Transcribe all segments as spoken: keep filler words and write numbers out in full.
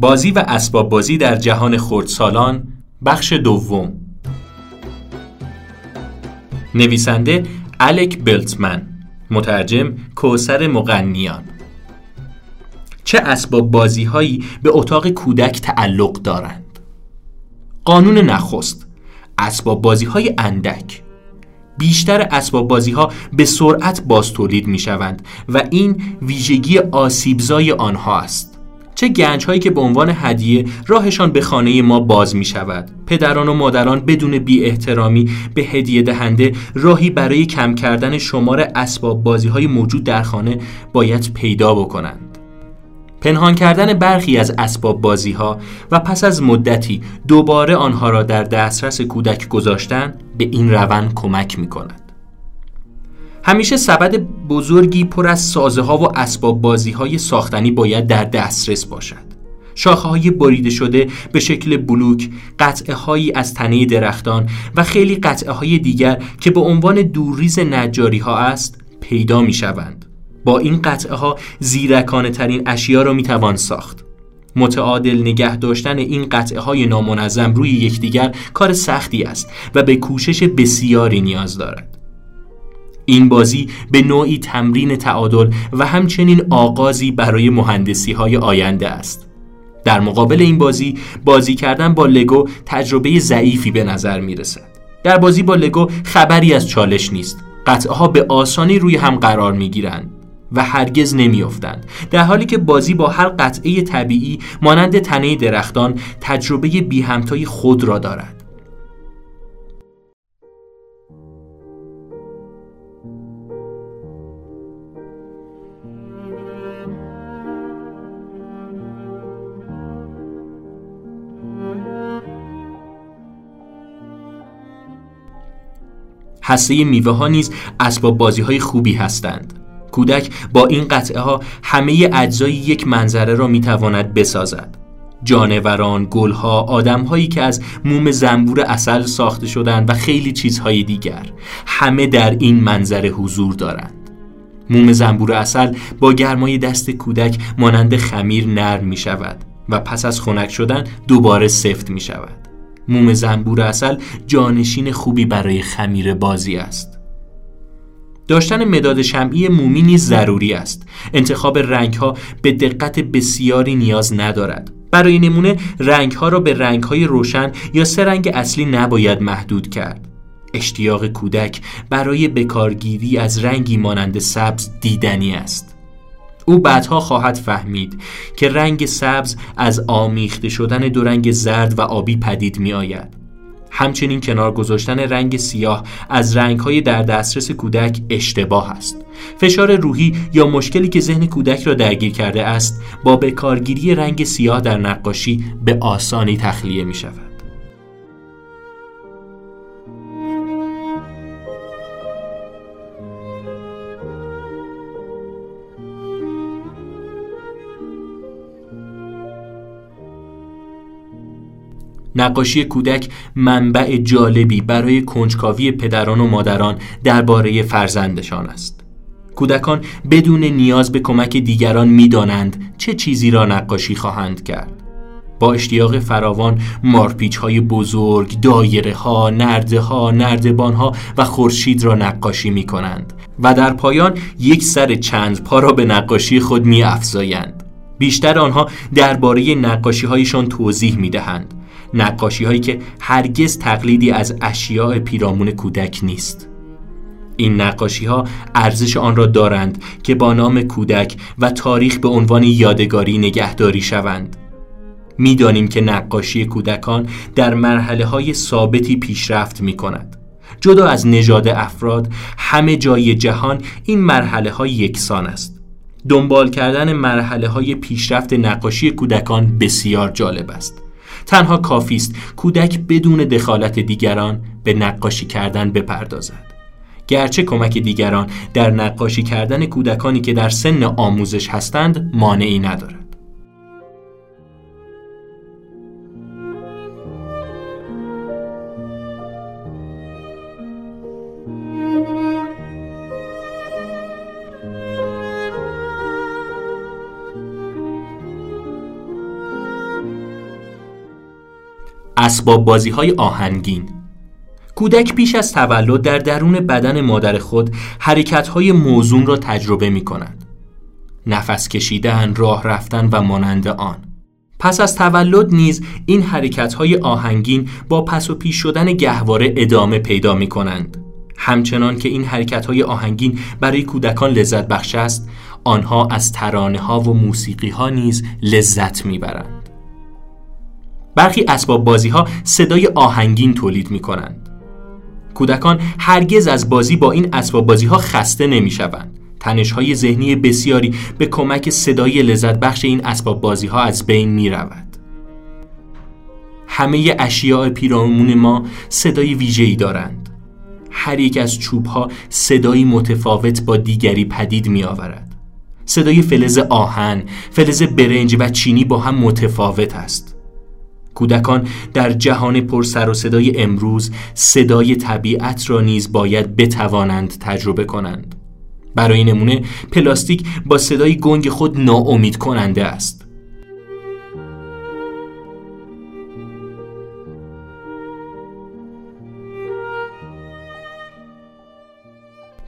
بازی و اسباب بازی در جهان خردسالان، بخش دوم. نویسنده آلک بلتمن، مترجم کوثر مغنیان. چه اسباب بازی هایی به اتاق کودک تعلق دارند؟ قانون نخست: اسباب بازی های اندک. بیشتر اسباب بازی ها به سرعت باز تولید می شوند و این ویژگی آسیبزای آنها است. چه گنج هایی که به عنوان هدیه راهشان به خانه ما باز می شود. پدران و مادران بدون بی احترامی به هدیه دهنده راهی برای کم کردن شمار اسباب بازی های موجود در خانه باید پیدا بکنند. پنهان کردن برخی از اسباب بازی ها و پس از مدتی دوباره آنها را در دسترس کودک گذاشتن به این روند کمک می کند. همیشه سبد بزرگی پر از سازه ها و اسباب بازی های ساختنی باید در دسترس باشد. شاخه های بریده شده به شکل بلوک، قطعه هایی از تنه درختان و خیلی قطعه های دیگر که به عنوان دورریز نجاری ها است پیدا می شوند. با این قطعه ها زیرکانه ترین اشیا را می توان ساخت. متعادل نگه داشتن این قطعه های نامنظم روی یکدیگر کار سختی است و به کوشش بسیاری نیاز دارد. این بازی به نوعی تمرین تعادل و همچنین آغازی برای مهندسی‌های آینده است. در مقابل این بازی، بازی کردن با لگو تجربه ضعیفی به نظر می‌رسد. در بازی با لگو خبری از چالش نیست. قطعه‌ها به آسانی روی هم قرار می‌گیرند و هرگز نمی‌افتند. در حالی که بازی با هر قطعه طبیعی مانند تنه درختان تجربه بی‌همتای خود را دارد. هسته میوه ها نیز اسباب بازی های خوبی هستند. کودک با این قطعه ها همه اجزای یک منظره را می تواند بسازد. جانوران، گل ها، آدم هایی که از موم زنبور عسل ساخته شدند و خیلی چیزهای دیگر، همه در این منظره حضور دارند. موم زنبور عسل با گرمای دست کودک مانند خمیر نرم می شود و پس از خنک شدن دوباره سفت می شود. موم زنبور عسل جانشین خوبی برای خمیر بازی است. داشتن مداد شمعی مومی نیز ضروری است. انتخاب رنگ‌ها به دقت بسیاری نیاز ندارد. برای نمونه رنگ‌ها را به رنگ‌های روشن یا سه رنگ اصلی نباید محدود کرد. اشتیاق کودک برای بکارگیری از رنگی مانند سبز دیدنی است. او بعدها خواهد فهمید که رنگ سبز از آمیخته شدن دو رنگ زرد و آبی پدید می آید. همچنین کنار گذاشتن رنگ سیاه از رنگ‌های در دسترس کودک اشتباه است. فشار روحی یا مشکلی که ذهن کودک را درگیر کرده است با بکارگیری رنگ سیاه در نقاشی به آسانی تخلیه می شود. نقاشی کودک منبع جالبی برای کنجکاوی پدران و مادران درباره فرزندشان است. کودکان بدون نیاز به کمک دیگران می‌دانند چه چیزی را نقاشی خواهند کرد. با اشتیاق فراوان مارپیچ‌های بزرگ، دایره‌ها، نرده‌ها، نردبان‌ها و خورشید را نقاشی می‌کنند و در پایان یک سر چند پا را به نقاشی خود می‌افزایند. بیشتر آنها درباره نقاشی‌هایشان توضیح می‌دهند. نقاشی هایی که هرگز تقلیدی از اشیاء پیرامون کودک نیست. این نقاشی ها ارزش آن را دارند که با نام کودک و تاریخ به عنوان یادگاری نگهداری شوند. می دانیم که نقاشی کودکان در مرحله های ثابتی پیشرفت می کند. جدا از نژاد افراد، همه جای جهان این مرحله ها یکسان است. دنبال کردن مرحله های پیشرفت نقاشی کودکان بسیار جالب است. تنها کافی است کودک بدون دخالت دیگران به نقاشی کردن بپردازد. گرچه کمک دیگران در نقاشی کردن کودکانی که در سن آموزش هستند مانعی ندارد. اسباب بازی‌های آهنگین. کودک پیش از تولد در درون بدن مادر خود حرکت‌های موزون را تجربه می‌کند. نفس کشیدن، راه رفتن و مانند آن. پس از تولد نیز این حرکت‌های آهنگین با پس و پیش شدن گهواره ادامه پیدا می‌کنند. همچنان که این حرکت‌های آهنگین برای کودکان لذت بخش است، آنها از ترانه‌ها و موسیقی‌ها نیز لذت می‌برند. برخی اسباب بازی‌ها صدای آهنگین تولید می‌کنند. کودکان هرگز از بازی با این اسباب بازی‌ها خسته نمی‌شوند. تنش‌های ذهنی بسیاری به کمک صدای لذت بخش این اسباب بازی‌ها از بین می‌رود. همه اشیاء پیرامون ما صدای ویژه‌ای دارند. هر یک از چوب‌ها صدایی متفاوت با دیگری پدید می‌آورد. صدای فلز آهن، فلز برنج و چینی با هم متفاوت است. کودکان در جهان پر سر و صدای امروز صدای طبیعت را نیز باید بتوانند تجربه کنند. برای نمونه پلاستیک با صدای گنگ خود ناامید کننده است.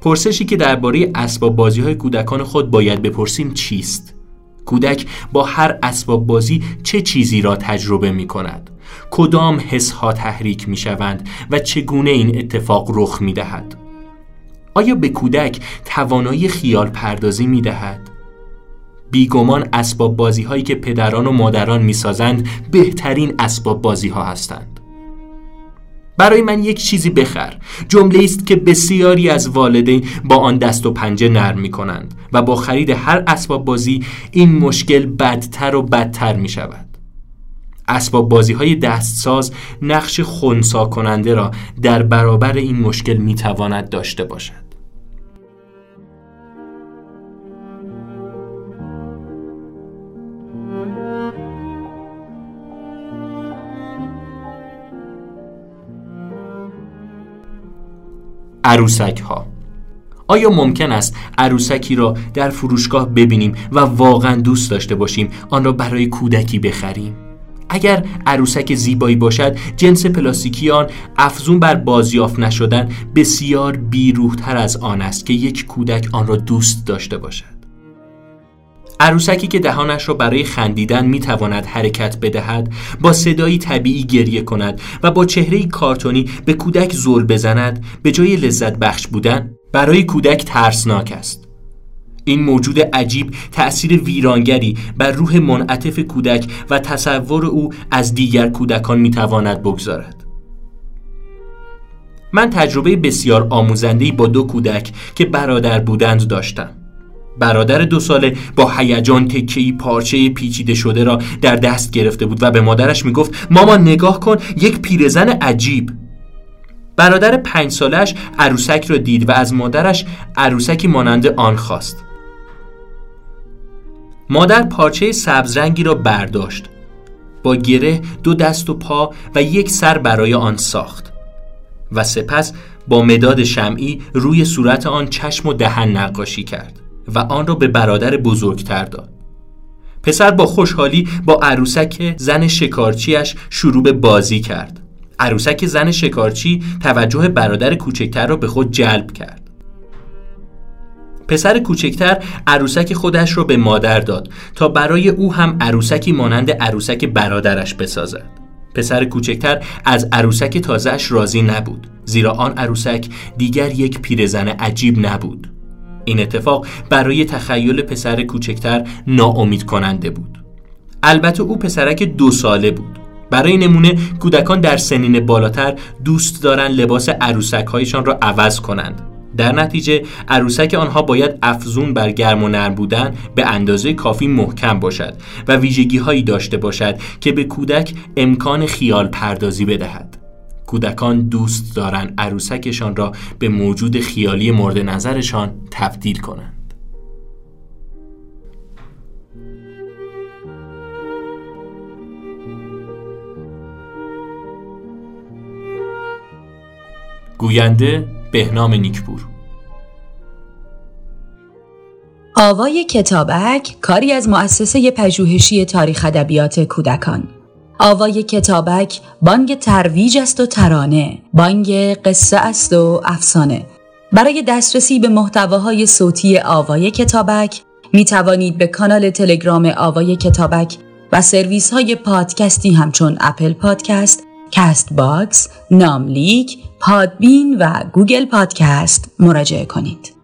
پرسشی که درباره اسباب بازی‌های کودکان خود باید بپرسیم چیست؟ کودک با هر اسباب بازی چه چیزی را تجربه می‌کند؟ کدام حس‌ها تحریک می‌شوند و چگونه این اتفاق رخ می‌دهد؟ آیا به کودک توانایی خیال پردازی می‌دهد؟ بیگمان اسباب بازی‌هایی که پدران و مادران می‌سازند بهترین اسباب بازی‌ها هستند. برای من یک چیزی بخر جمله است که بسیاری از والدین با آن دست و پنجه نرم می‌کنند و با خرید هر اسباب بازی این مشکل بدتر و بدتر می‌شود. اسباب بازی‌های دستساز نقش خنثی کننده را در برابر این مشکل می‌تواند داشته باشد. عروسک ها. آیا ممکن است عروسکی را در فروشگاه ببینیم و واقعا دوست داشته باشیم آن را برای کودکی بخریم؟ اگر عروسک زیبایی باشد جنس پلاستیکی آن افزون بر بازیافت نشدن بسیار بی‌روح‌تر از آن است که یک کودک آن را دوست داشته باشد. عروسکی که دهانش را برای خندیدن میتواند حرکت بدهد، با صدایی طبیعی گریه کند و با چهره‌ای کارتونی به کودک زل بزند، به جای لذت بخش بودن برای کودک ترسناک است. این موجود عجیب تأثیر ویرانگری بر روح منعطف کودک و تصور او از دیگر کودکان میتواند بگذارد. من تجربه بسیار آموزنده‌ای با دو کودک که برادر بودند داشتم. برادر دو ساله با هیجان تکه‌ای پارچه پیچیده شده را در دست گرفته بود و به مادرش میگفت مامان نگاه کن یک پیرزن عجیب. برادر پنج سالش عروسک را دید و از مادرش عروسکی مانند آن خواست. مادر پارچه سبز رنگی را برداشت. با گره دو دست و پا و یک سر برای آن ساخت و سپس با مداد شمعی روی صورت آن چشم و دهن نقاشی کرد و آن را به برادر بزرگتر داد. پسر با خوشحالی با عروسک زن شکارچیش شروع به بازی کرد. عروسک زن شکارچی توجه برادر کوچکتر را به خود جلب کرد. پسر کوچکتر عروسک خودش را به مادر داد تا برای او هم عروسکی مانند عروسک برادرش بسازد. پسر کوچکتر از عروسک تازه‌اش راضی نبود، زیرا آن عروسک دیگر یک پیرزن عجیب نبود. این اتفاق برای تخیل پسر کوچکتر ناامید کننده بود. البته او پسرک دو ساله بود. برای نمونه کودکان در سنین بالاتر دوست دارن لباس عروسک هایشان را عوض کنند. در نتیجه عروسک آنها باید افزون بر گرم و نرم بودن به اندازه کافی محکم باشد و ویژگی هایی داشته باشد که به کودک امکان خیال پردازی بدهد. کودکان دوست دارند عروسکشان را به موجود خیالی مورد نظرشان تبدیل کنند. گوینده بهنام نیکبور. آوای کتابک کاری از مؤسسه پژوهشی تاریخ ادبیات کودکان. آوای کتابک بانگ ترویج است و ترانه، بانگ قصه است و افسانه. برای دسترسی به محتواهای صوتی آوای کتابک می توانید به کانال تلگرام آوای کتابک و سرویس های پادکستی همچون اپل پادکست، کاست باکس، ناملیک، پادبین و گوگل پادکست مراجعه کنید.